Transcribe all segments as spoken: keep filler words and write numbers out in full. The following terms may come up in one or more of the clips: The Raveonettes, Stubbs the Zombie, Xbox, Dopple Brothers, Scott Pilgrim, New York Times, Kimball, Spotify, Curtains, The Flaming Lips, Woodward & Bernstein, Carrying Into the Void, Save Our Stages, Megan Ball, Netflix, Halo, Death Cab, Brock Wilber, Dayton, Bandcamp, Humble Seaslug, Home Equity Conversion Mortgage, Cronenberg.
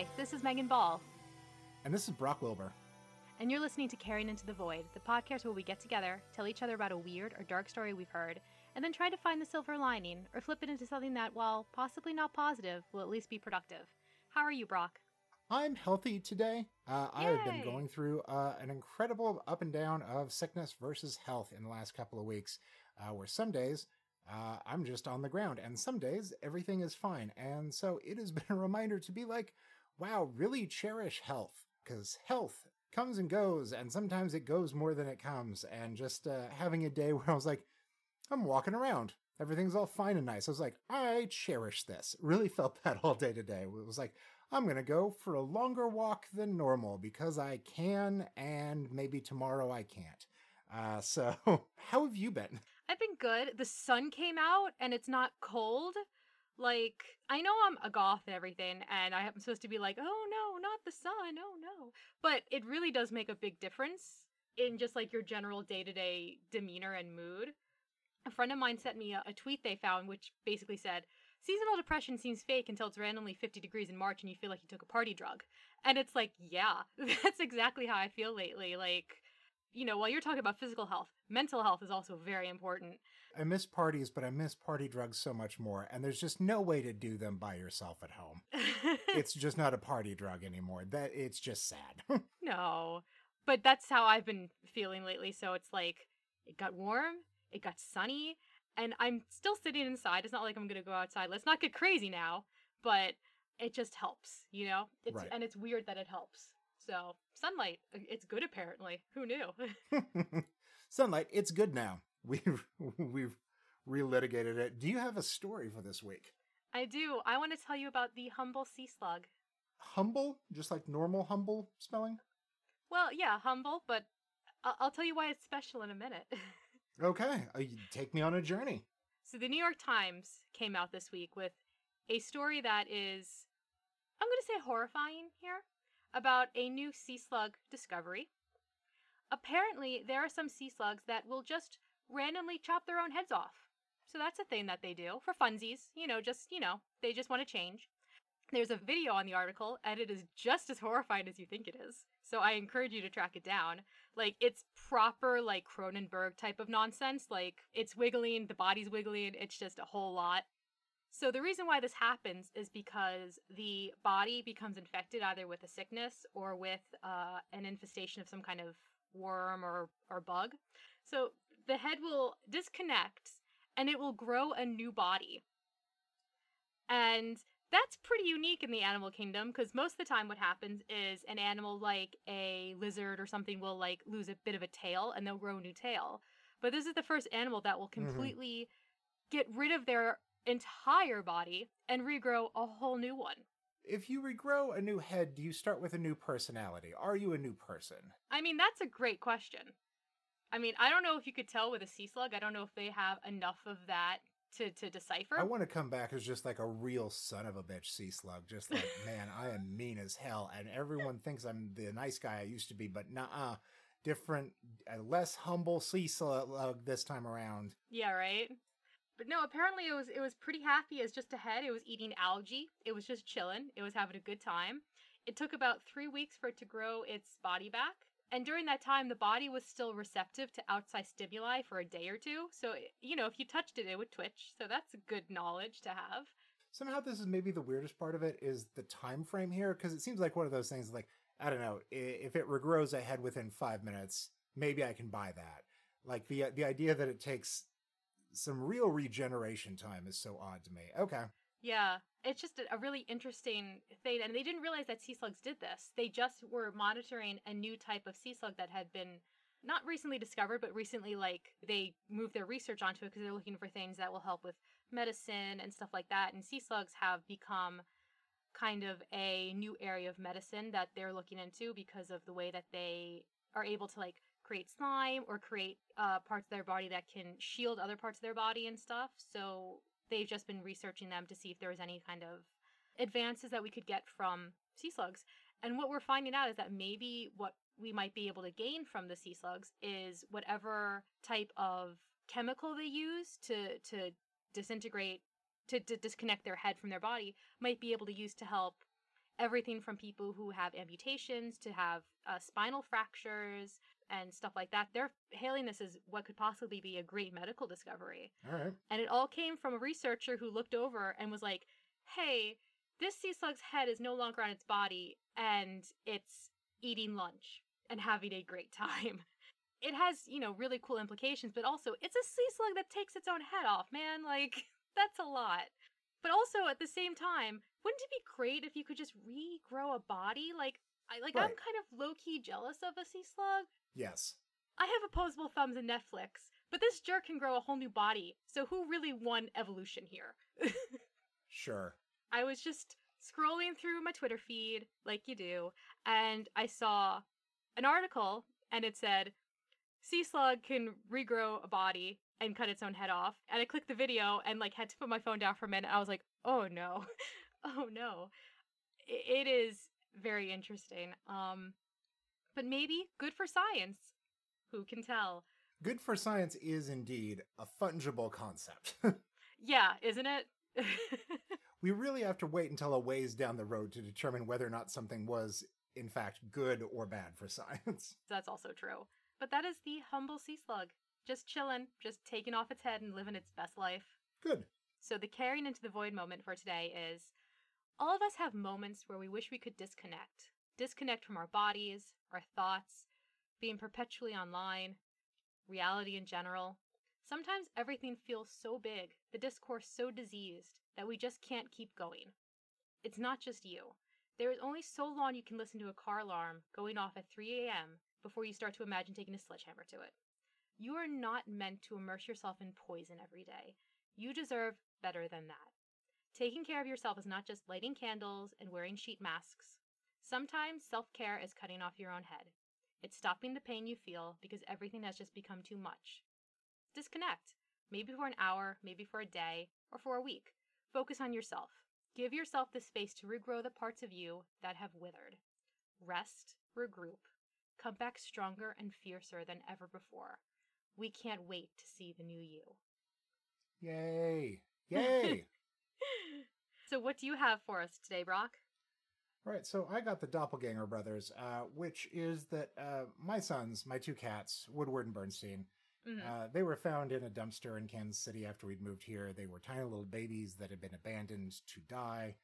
Hi, this is Megan Ball. And this is Brock Wilber. And you're listening to Carrying Into the Void, the podcast where we get together, tell each other about a weird or dark story we've heard, and then try to find the silver lining or flip it into something that, while possibly not positive, will at least be productive. How are you, Brock? I'm healthy today. Uh, I have been going through uh, an incredible up and down of sickness versus health in the last couple of weeks, uh, where some days uh, I'm just on the ground, and some days everything is fine. And so it has been a reminder to be like, wow, really cherish health, because health comes and goes, and sometimes it goes more than it comes. And just uh, having a day where I was like, I'm walking around, everything's all fine and nice. I was like, I cherish this. Really felt that all day today. It was like, I'm going to go for a longer walk than normal because I can, and maybe tomorrow I can't. Uh, so how have you been? I've been good. The sun came out and it's not cold. Like, I know I'm a goth and everything, and I'm supposed to be like, oh no, not the sun, oh no. But it really does make a big difference in just like your general day-to-day demeanor and mood. A friend of mine sent me a, a tweet they found, which basically said, seasonal depression seems fake until it's randomly fifty degrees in March and you feel like you took a party drug. And it's like, yeah, that's exactly how I feel lately. Like, you know, while you're talking about physical health, mental health is also very important. I miss parties, but I miss party drugs so much more. And there's just no way to do them by yourself at home. It's just not a party drug anymore. That it's just sad. No, but that's how I've been feeling lately. So it's like, it got warm, it got sunny. And I'm still sitting inside. It's not like I'm going to go outside. Let's not get crazy now. But it just helps, you know? It's, right. And it's weird that it helps. So sunlight, it's good apparently. Who knew? Sunlight, it's good now. We've, we've relitigated it. Do you have a story for this week? I do. I want to tell you about the humble sea slug. Humble? Just like normal humble spelling? Well, yeah, humble. But I'll tell you why it's special in a minute. Okay, take me on a journey. So the New York Times came out this week with a story that is, I'm going to say horrifying here, about a new sea slug discovery. Apparently, there are some sea slugs that will just randomly chop their own heads off. So that's a thing that they do for funsies, you know, just, you know, they just want to change. There's a video on the article, and it is just as horrifying as you think it is. So I encourage you to track it down. Like, it's proper, like, Cronenberg type of nonsense. Like, it's wiggling, the body's wiggling, it's just a whole lot. So the reason why this happens is because the body becomes infected either with a sickness or with uh, an infestation of some kind of worm or, or bug. So the head will disconnect, and it will grow a new body. And that's pretty unique in the animal kingdom, because most of the time what happens is an animal like a lizard or something will like lose a bit of a tail and they'll grow a new tail. But this is the first animal that will completely mm-hmm. get rid of their entire body and regrow a whole new one. If you regrow a new head, do you start with a new personality? Are you a new person? I mean, that's a great question. I mean, I don't know if you could tell with a sea slug. I don't know if they have enough of that To, to decipher. I want to come back as just like a real son of a bitch sea slug. Just like, man, I am mean as hell. And everyone thinks I'm the nice guy I used to be, but nuh-uh. Different, uh, less humble sea slug this time around. Yeah, right? But no, apparently it was it was pretty happy as just a head. It was eating algae. It was just chilling. It was having a good time. It took about three weeks for it to grow its body back. And during that time, the body was still receptive to outside stimuli for a day or two. So, you know, if you touched it, it would twitch. So that's good knowledge to have. Somehow this is maybe the weirdest part of it is the time frame here, because it seems like one of those things like, I don't know, if it regrows a head within five minutes, maybe I can buy that. Like the the idea that it takes some real regeneration time is so odd to me. Okay. Yeah, it's just a really interesting thing. And they didn't realize that sea slugs did this. They just were monitoring a new type of sea slug that had been not recently discovered, but recently, like, they moved their research onto it because they're looking for things that will help with medicine and stuff like that. And sea slugs have become kind of a new area of medicine that they're looking into because of the way that they are able to, like, create slime or create uh, parts of their body that can shield other parts of their body and stuff. So they've just been researching them to see if there was any kind of advances that we could get from sea slugs. And what we're finding out is that maybe what we might be able to gain from the sea slugs is whatever type of chemical they use to to disintegrate, to, to disconnect their head from their body, might be able to use to help everything from people who have amputations to have uh, spinal fractures and stuff like that. They're hailing this as what could possibly be a great medical discovery. All right. And it all came from a researcher who looked over and was like, hey, this sea slug's head is no longer on its body, and it's eating lunch and having a great time. It has, you know, really cool implications, but also it's a sea slug that takes its own head off, man. Like, that's a lot. But also, at the same time, wouldn't it be great if you could just regrow a body? Like, I, like right. I'm kind of low-key jealous of a sea slug. Yes. I have opposable thumbs in Netflix, but this jerk can grow a whole new body, so who really won evolution here? Sure. I was just scrolling through my Twitter feed, like you do, and I saw an article, and it said, sea slug can regrow a body and cut its own head off. And I clicked the video and, like, had to put my phone down for a minute. I was like, oh, no. oh, no. It is very interesting. Um, but maybe good for science. Who can tell? Good for science is indeed a fungible concept. Yeah, isn't it? We really have to wait until a ways down the road to determine whether or not something was, in fact, good or bad for science. That's also true. But that is the humble sea slug. Just chillin', just taking off its head and living its best life. Good. So the carrying into the void moment for today is, all of us have moments where we wish we could disconnect. Disconnect from our bodies, our thoughts, being perpetually online, reality in general. Sometimes everything feels so big, the discourse so diseased, that we just can't keep going. It's not just you. There is only so long you can listen to a car alarm going off at three a.m. before you start to imagine taking a sledgehammer to it. You are not meant to immerse yourself in poison every day. You deserve better than that. Taking care of yourself is not just lighting candles and wearing sheet masks. Sometimes self-care is cutting off your own head. It's stopping the pain you feel because everything has just become too much. Disconnect. Maybe for an hour, maybe for a day, or for a week. Focus on yourself. Give yourself the space to regrow the parts of you that have withered. Rest, regroup, come back stronger and fiercer than ever before. We can't wait to see the new you. Yay. Yay. So what do you have for us today, Brock? All right. So I got the Doppelganger Brothers, uh, which is that uh, my sons, my two cats, Woodward and Bernstein, mm-hmm. uh, they were found in a dumpster in Kansas City after we'd moved here. They were tiny little babies that had been abandoned to die.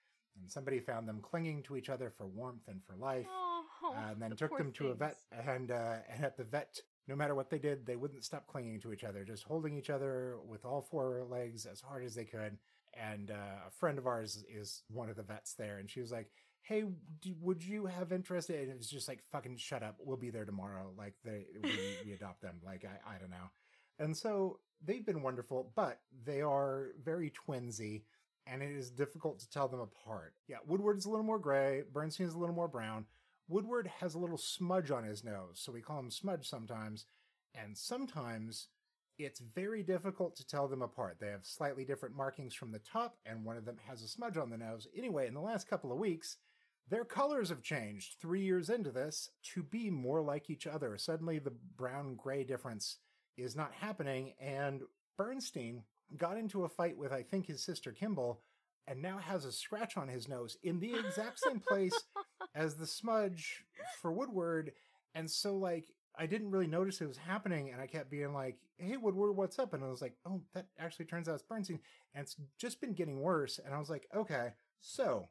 And somebody found them clinging to each other for warmth and for life. Oh, uh, and then the took them things. to a vet. And, uh, and at the vet, no matter what they did, they wouldn't stop clinging to each other, just holding each other with all four legs as hard as they could. And uh, a friend of ours is one of the vets there, and she was like, hey, do, would you have interest? And it was just like, fucking shut up. We'll be there tomorrow. Like, they, we, we adopt them. Like, I, I don't know. And so they've been wonderful, but they are very twinsy, and it is difficult to tell them apart. Yeah, Woodward's a little more gray. Bernstein's a little more brown. Woodward has a little smudge on his nose, so we call him Smudge sometimes, and sometimes it's very difficult to tell them apart. They have slightly different markings from the top, and one of them has a smudge on the nose. Anyway, in the last couple of weeks, their colors have changed, three years into this, to be more like each other. Suddenly, the brown-gray difference is not happening, and Bernstein got into a fight with, I think, his sister Kimball, and now has a scratch on his nose in the exact same place as the smudge for Woodward. And so, like, I didn't really notice it was happening, and I kept being like, hey, Woodward, what's up? And I was like, oh, that actually turns out it's Bernstein. And it's just been getting worse. And I was like, okay, so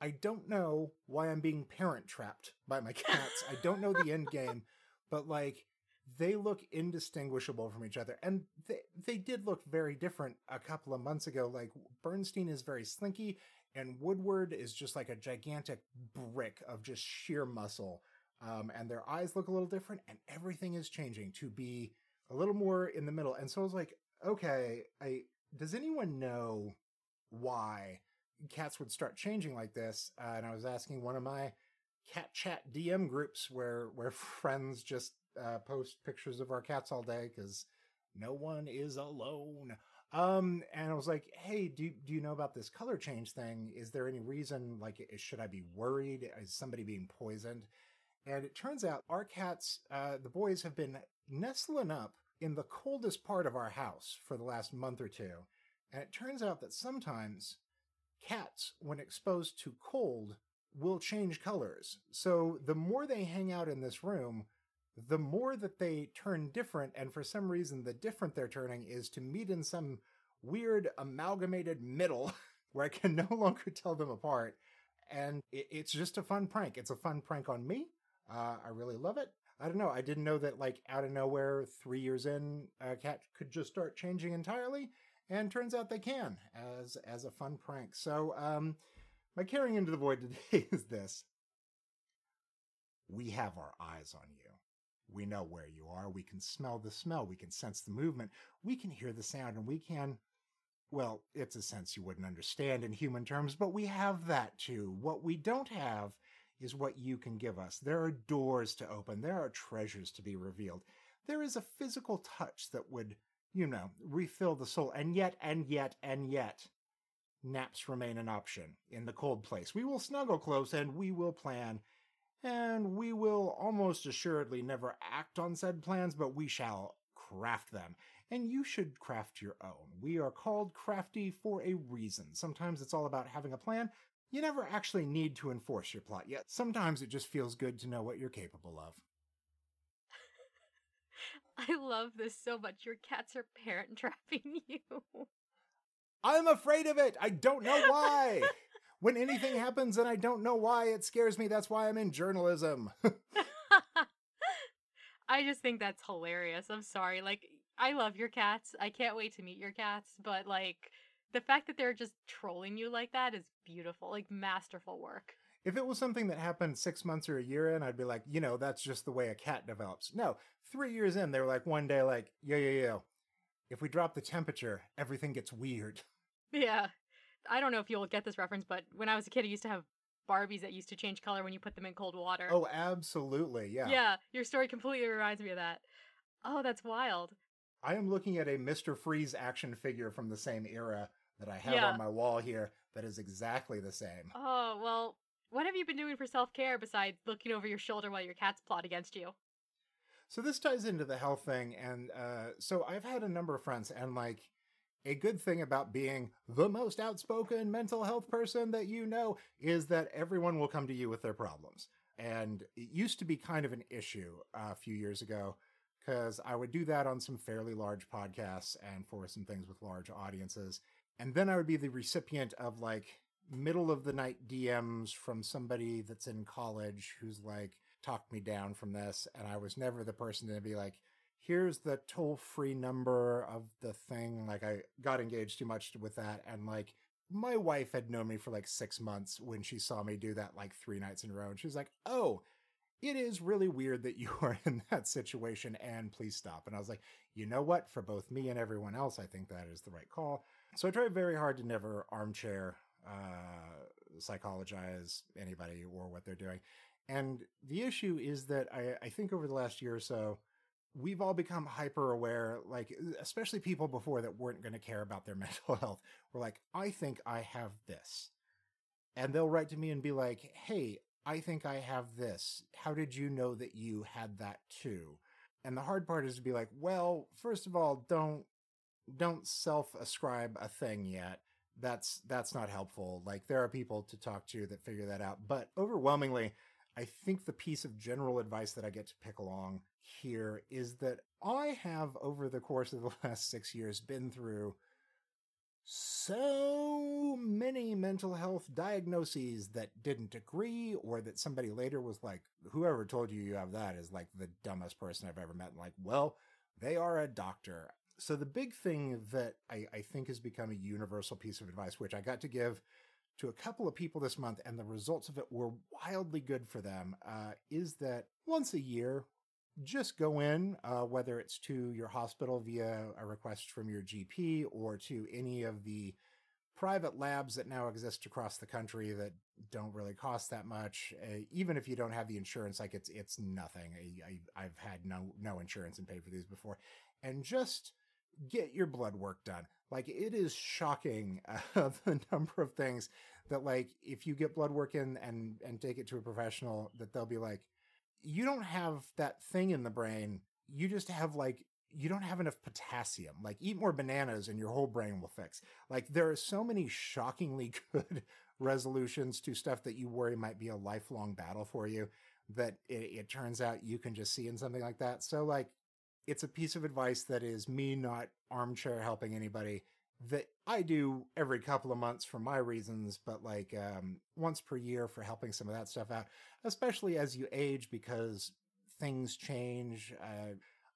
I don't know why I'm being parent trapped by my cats. I don't know the end game, but, like, they look indistinguishable from each other. And they, they did look very different a couple of months ago. Like, Bernstein is very slinky, and Woodward is just like a gigantic brick of just sheer muscle. Um, and their eyes look a little different, and everything is changing to be a little more in the middle. And so I was like, okay, I, does anyone know why cats would start changing like this? Uh, and I was asking one of my cat chat D M groups where, where friends just Uh, post pictures of our cats all day because no one is alone. Um, and I was like, hey, do, do you know about this color change thing? Is there any reason, like, should I be worried? Is somebody being poisoned? And it turns out our cats, uh, the boys have been nestling up in the coldest part of our house for the last month or two. And it turns out that sometimes cats, when exposed to cold, will change colors. So the more they hang out in this room, the more that they turn different, and for some reason the different they're turning is to meet in some weird amalgamated middle where I can no longer tell them apart. And it, it's just a fun prank. It's a fun prank on me. Uh, I really love it. I don't know. I didn't know that, like, out of nowhere, three years in, a cat could just start changing entirely. And turns out they can, as as a fun prank. So um, my carrying into the void today is this. We have our eyes on you. We know where you are. We can smell the smell. We can sense the movement. We can hear the sound, and we can... Well, it's a sense you wouldn't understand in human terms, but we have that too. What we don't have is what you can give us. There are doors to open. There are treasures to be revealed. There is a physical touch that would, you know, refill the soul. And yet, and yet, and yet, naps remain an option in the cold place. We will snuggle close, and we will plan, and we will almost assuredly never act on said plans, but we shall craft them. And you should craft your own. We are called crafty for a reason. Sometimes it's all about having a plan. You never actually need to enforce your plot yet. Sometimes it just feels good to know what you're capable of. I love this so much. Your cats are parent trapping you. I'm afraid of it. I don't know why. When anything happens and I don't know why, it scares me. That's why I'm in journalism. I just think that's hilarious. I'm sorry. Like, I love your cats. I can't wait to meet your cats. But, like, the fact that they're just trolling you like that is beautiful. Like, masterful work. If it was something that happened six months or a year in, I'd be like, you know, that's just the way a cat develops. No, three years in, they were like, one day, like, yo, yo, yo, if we drop the temperature, everything gets weird. Yeah. I don't know if you'll get this reference, but when I was a kid, I used to have Barbies that used to change color when you put them in cold water. Oh, absolutely. Yeah. Yeah. Your story completely reminds me of that. Oh, that's wild. I am looking at a Mister Freeze action figure from the same era that I have yeah. on my wall here that is exactly the same. Oh, well, what have you been doing for self-care besides looking over your shoulder while your cats plot against you? So this ties into the health thing. And uh, so I've had a number of friends, and like, a good thing about being the most outspoken mental health person that you know is that everyone will come to you with their problems. And it used to be kind of an issue a few years ago because I would do that on some fairly large podcasts and for some things with large audiences. And then I would be the recipient of like middle of the night D Ms from somebody that's in college who's like, talked me down from this. And I was never the person to be like, here's the toll-free number of the thing. Like, I got engaged too much with that. And, like, my wife had known me for, like, six months when she saw me do that, like, three nights in a row. And she was like, oh, it is really weird that you are in that situation, and please stop. And I was like, you know what? For both me and everyone else, I think that is the right call. So I try very hard to never armchair uh, psychologize anybody or what they're doing. And the issue is that I, I think over the last year or so, we've all become hyper aware, like, especially people before that weren't going to care about their mental health. We're like, I think I have this. And they'll write to me and be like, hey, I think I have this. How did you know that you had that too? And the hard part is to be like, well, first of all, don't, don't self-ascribe a thing yet. That's, that's not helpful. Like, there are people to talk to that figure that out. But overwhelmingly, I think the piece of general advice that I get to pick along here is that I have, over the course of the last six years, been through so many mental health diagnoses that didn't agree, or that somebody later was like, whoever told you you have that is like the dumbest person I've ever met. And like, well, they are a doctor. So the big thing that I, I think has become a universal piece of advice, which I got to give to a couple of people this month, and the results of it were wildly good for them, uh, is that once a year, just go in, uh, whether it's to your hospital via a request from your G P or to any of the private labs that now exist across the country that don't really cost that much. Uh, even if you don't have the insurance, like it's it's nothing. I, I, I've had no no insurance and paid for these before. And just get your blood work done. Like, it is shocking uh, the number of things that, like, if you get blood work in and, and take it to a professional, that they'll be like, you don't have that thing in the brain. You just have, like, you don't have enough potassium. Like, eat more bananas and your whole brain will fix. Like, there are so many shockingly good resolutions to stuff that you worry might be a lifelong battle for you that it, it turns out you can just see in something like that. So like, it's a piece of advice that is me not armchair helping anybody, that I do every couple of months for my reasons, but like um, once per year for helping some of that stuff out, especially as you age, because things change. Uh,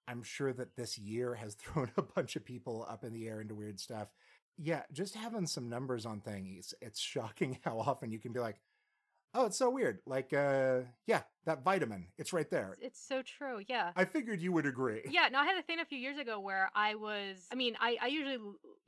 I'm sure that this year has thrown a bunch of people up in the air into weird stuff. Yeah, just having some numbers on things, it's shocking how often you can be like, oh, it's so weird. Like, uh, yeah, that vitamin, it's right there. It's, it's so true. Yeah. I figured you would agree. Yeah. No, I had a thing a few years ago where I was, I mean, I, I usually,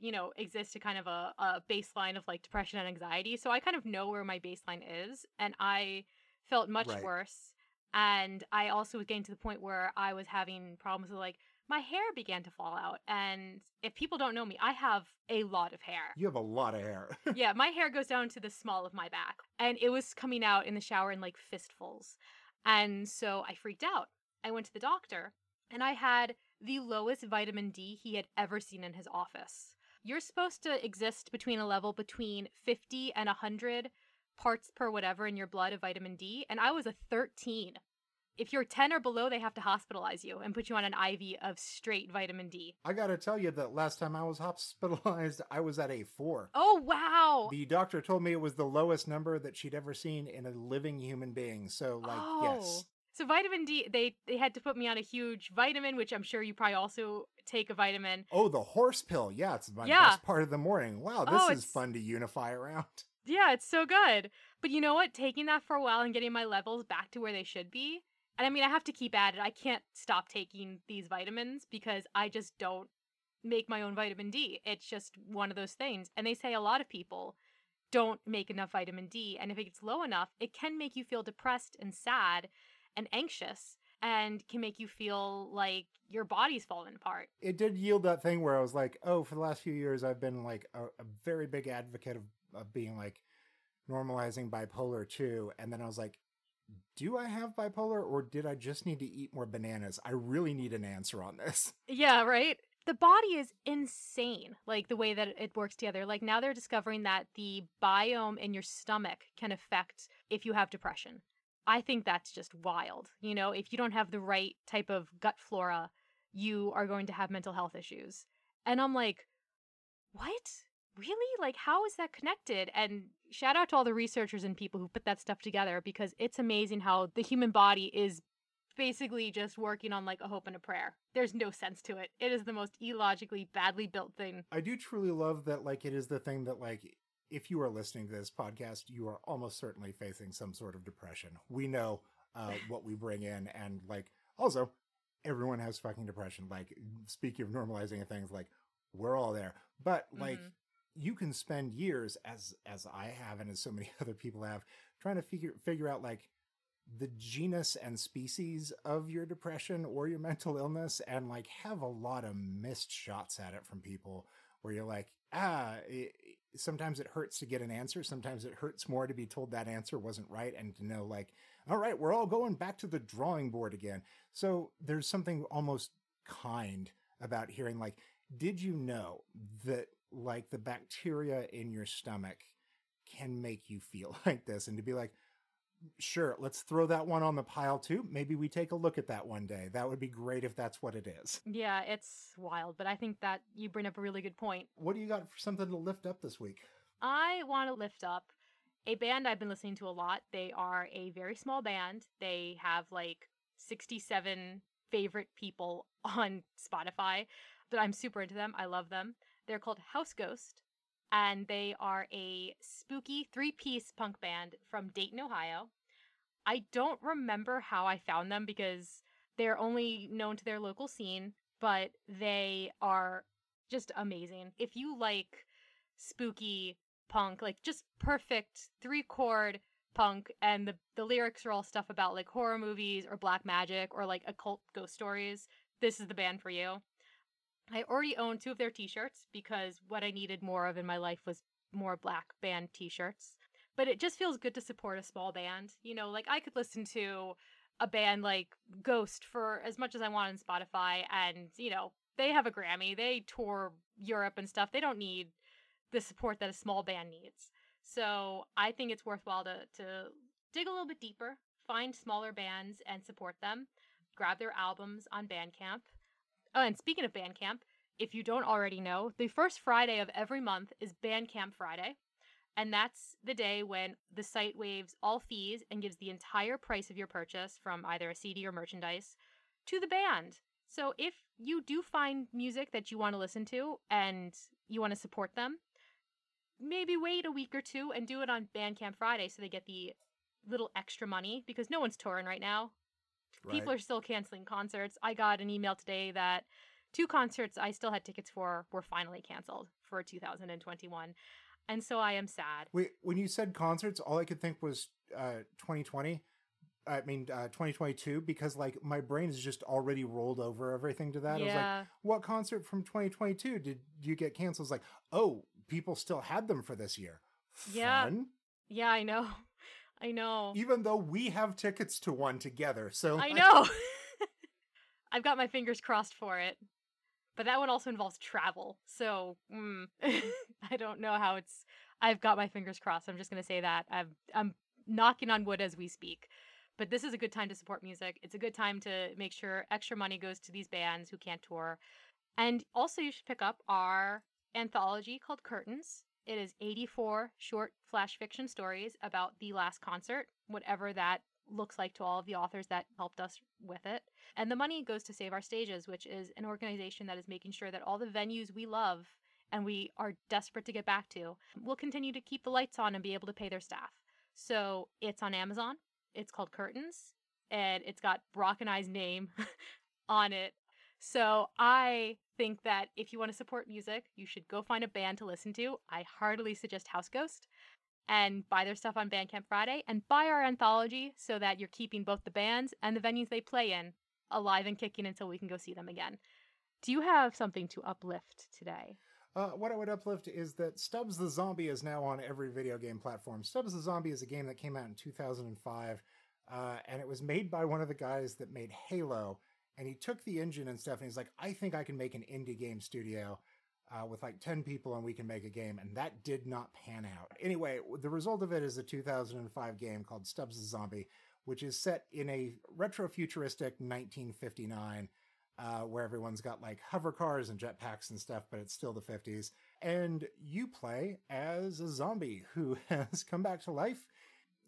you know, exist to kind of a, a baseline of like depression and anxiety. So I kind of know where my baseline is, and I felt much right. worse. And I also was getting to the point where I was having problems with like, my hair began to fall out. And if people don't know me, I have a lot of hair. You have a lot of hair. Yeah, my hair goes down to the small of my back. And it was coming out in the shower in like fistfuls. And so I freaked out. I went to the doctor, and I had the lowest vitamin D he had ever seen in his office. You're supposed to exist between a level between fifty and one hundred parts per whatever in your blood of vitamin D. And I was a thirteen. If you're ten or below, they have to hospitalize you and put you on an I V of straight vitamin D. I gotta tell you that last time I was hospitalized, I was at a four. Oh, wow. The doctor told me it was the lowest number that she'd ever seen in a living human being. So, like, oh. yes. So vitamin D, they, they had to put me on a huge vitamin, which I'm sure you probably also take a vitamin. Oh, the horse pill. Yeah, it's my yeah. best part of the morning. Wow, this oh, is fun to unify around. Yeah, it's so good. But you know what? Taking that for a while and getting my levels back to where they should be, and I mean, I have to keep at it. I can't stop taking these vitamins because I just don't make my own vitamin D. It's just one of those things. And they say a lot of people don't make enough vitamin D. And if it gets low enough, it can make you feel depressed and sad and anxious, and can make you feel like your body's falling apart. It did yield that thing where I was like, oh, for the last few years, I've been like a, a very big advocate of, of being like normalizing bipolar two. And then I was like, do I have bipolar, or did I just need to eat more bananas? I really need an answer on this. Yeah, right? The body is insane, like the way that it works together. Like now they're discovering that the biome in your stomach can affect if you have depression. I think that's just wild. You know, if you don't have the right type of gut flora, you are going to have mental health issues. And I'm like, what? Really? Like, how is that connected? And shout out to all the researchers and people who put that stuff together, because it's amazing how the human body is basically just working on like a hope and a prayer. There's no sense to it. It is the most illogically badly built thing. I do truly love that, like, it is the thing that, like, if you are listening to this podcast, you are almost certainly facing some sort of depression. We know uh, what we bring in, and like, also, everyone has fucking depression. Like, speaking of normalizing things, like, we're all there. But like, mm-hmm. you can spend years, as as I have and as so many other people have, trying to figure figure out like the genus and species of your depression or your mental illness, and like have a lot of missed shots at it from people where you're like, ah, it, sometimes it hurts to get an answer. Sometimes it hurts more to be told that answer wasn't right and to know like, all right, we're all going back to the drawing board again. So there's something almost kind about hearing like, did you know that like the bacteria in your stomach can make you feel like this? And to be like, sure, let's throw that one on the pile too. Maybe we take a look at that one day. That would be great if that's what it is. Yeah, it's wild, but I think that you bring up a really good point. What do you got for something to lift up this week? I want to lift up a band I've been listening to a lot. They are a very small band. They have like sixty-seven favorite people on Spotify, but I'm super into them. I love them. They're called House Ghost, and they are a spooky three-piece punk band from Dayton, Ohio. I don't remember how I found them because they're only known to their local scene, but they are just amazing. If you like spooky punk, like just perfect three-chord punk, and the, the lyrics are all stuff about like horror movies or black magic or like occult ghost stories, this is the band for you. I already own two of their t-shirts because what I needed more of in my life was more black band t-shirts. But it just feels good to support a small band. You know, like I could listen to a band like Ghost for as much as I want on Spotify. And, you know, they have a Grammy. They tour Europe and stuff. They don't need the support that a small band needs. So I think it's worthwhile to to dig a little bit deeper, find smaller bands and support them, grab their albums on Bandcamp. Oh, and speaking of Bandcamp, if you don't already know, the first Friday of every month is Bandcamp Friday. And that's the day when the site waives all fees and gives the entire price of your purchase from either a C D or merchandise to the band. So if you do find music that you want to listen to and you want to support them, maybe wait a week or two and do it on Bandcamp Friday so they get the little extra money, because no one's touring right now. Right. People are still canceling concerts. I got an email today that two concerts I still had tickets for were finally canceled for two thousand twenty-one. And so I am sad. Wait, when you said concerts, all I could think was uh, twenty twenty. I mean, uh, twenty twenty-two, because like my brain is just already rolled over everything to that. Yeah. I was like, what concert from twenty twenty-two did you get canceled? It's like, oh, people still had them for this year. Yeah. Fun. Yeah, I know. I know. Even though we have tickets to one together. So I know. I've got my fingers crossed for it. But that one also involves travel, so mm, I don't know how it's... I've got my fingers crossed. I'm just going to say that. I'm, I'm knocking on wood as we speak. But this is a good time to support music. It's a good time to make sure extra money goes to these bands who can't tour. And also you should pick up our anthology called Curtains. It is eighty-four short flash fiction stories about the last concert, whatever that looks like to all of the authors that helped us with it. And the money goes to Save Our Stages, which is an organization that is making sure that all the venues we love and we are desperate to get back to will continue to keep the lights on and be able to pay their staff. So it's on Amazon. It's called Curtains, and it's got Brock and I's name on it. So I think that if you want to support music, you should go find a band to listen to. I heartily suggest House Ghost. And buy their stuff on Bandcamp Friday, and buy our anthology so that you're keeping both the bands and the venues they play in alive and kicking until we can go see them again. Do you have something to uplift today? Uh, what I would uplift is that Stubbs the Zombie is now on every video game platform. Stubbs the Zombie is a game that came out in two thousand five, uh, and it was made by one of the guys that made Halo, and he took the engine and stuff, and he's like, I think I can make an indie game studio. Uh, with like ten people and we can make a game, and that did not pan out. Anyway, the result of it is a two thousand five game called Stubbs the Zombie, which is set in a retro-futuristic nineteen fifty-nine, uh, where everyone's got like hover cars and jetpacks and stuff, but it's still the fifties. And you play as a zombie who has come back to life.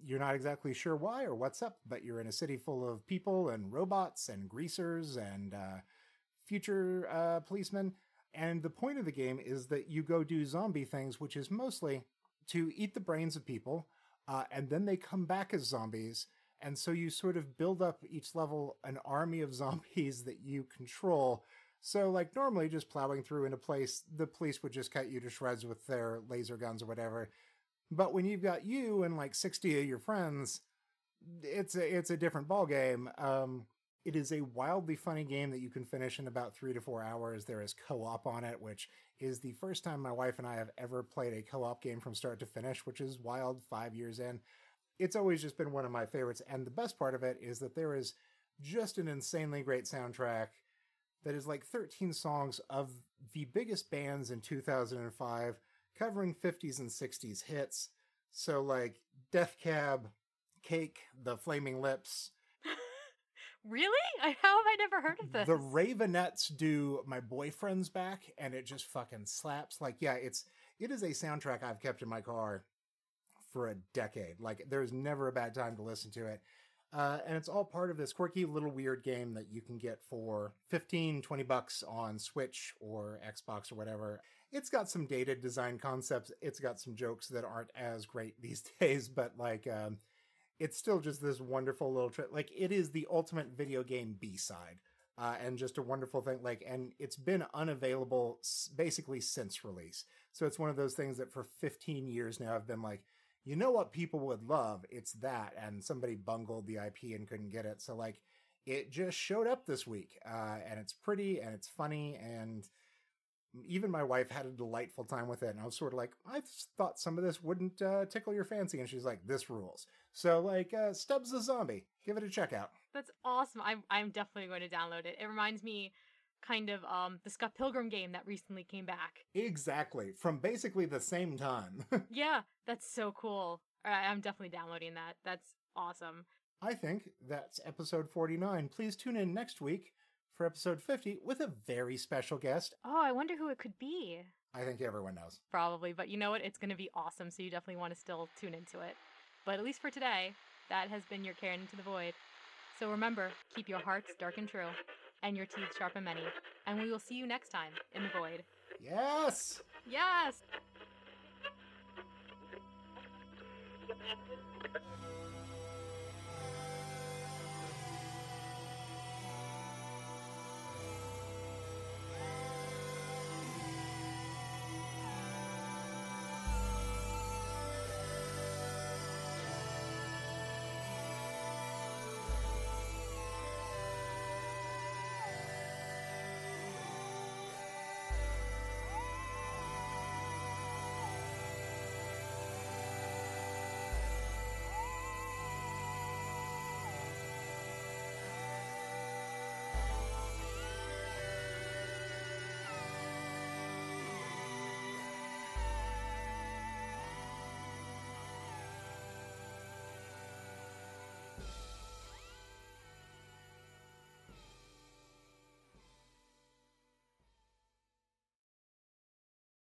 You're not exactly sure why or what's up, but you're in a city full of people and robots and greasers and uh, future uh, policemen. And the point of the game is that you go do zombie things, which is mostly to eat the brains of people, uh, and then they come back as zombies. And so you sort of build up each level an army of zombies that you control. So like normally just plowing through in a place, the police would just cut you to shreds with their laser guns or whatever. But when you've got you and like sixty of your friends, it's a, it's a different ballgame. Um, It is a wildly funny game that you can finish in about three to four hours. There is co-op on it, which is the first time my wife and I have ever played a co-op game from start to finish, which is wild five years in. It's always just been one of my favorites. And the best part of it is that there is just an insanely great soundtrack that is like thirteen songs of the biggest bands in two thousand five, covering fifties and sixties hits. So like Death Cab, Cake, The Flaming Lips. Really? How have I never heard of this? The Raveonettes do My Boyfriend's Back, and it just fucking slaps. Like, yeah, it's it is a soundtrack I've kept in my car for a decade. Like, there's never a bad time to listen to it. Uh, and it's all part of this quirky little weird game that you can get for fifteen, twenty bucks on Switch or Xbox or whatever. It's got some dated design concepts. It's got some jokes that aren't as great these days, but like... Um, It's still just this wonderful little trip. Like, it is the ultimate video game B-side. Uh, and just a wonderful thing. Like, and it's been unavailable s- basically since release. So it's one of those things that for fifteen years now I've been like, you know what people would love? It's that. And somebody bungled the I P and couldn't get it. So, like, it just showed up this week. Uh, and it's pretty and it's funny. And even my wife had a delightful time with it. And I was sort of like, I thought some of this wouldn't uh, tickle your fancy. And she's like, this rules. So, like, uh, Stubbs the Zombie. Give it a check out. That's awesome. I'm I'm definitely going to download it. It reminds me, kind of um, the Scott Pilgrim game that recently came back. Exactly. From basically the same time. Yeah, that's so cool. All right, I'm definitely downloading that. That's awesome. I think that's episode forty-nine. Please tune in next week for episode fifty with a very special guest. Oh, I wonder who it could be. I think everyone knows. Probably, but you know what? It's going to be awesome, so you definitely want to still tune into it. But at least for today, that has been your Carrying Into the Void. So remember, keep your hearts dark and true, and your teeth sharp and many, and we will see you next time in the void. Yes! Yes!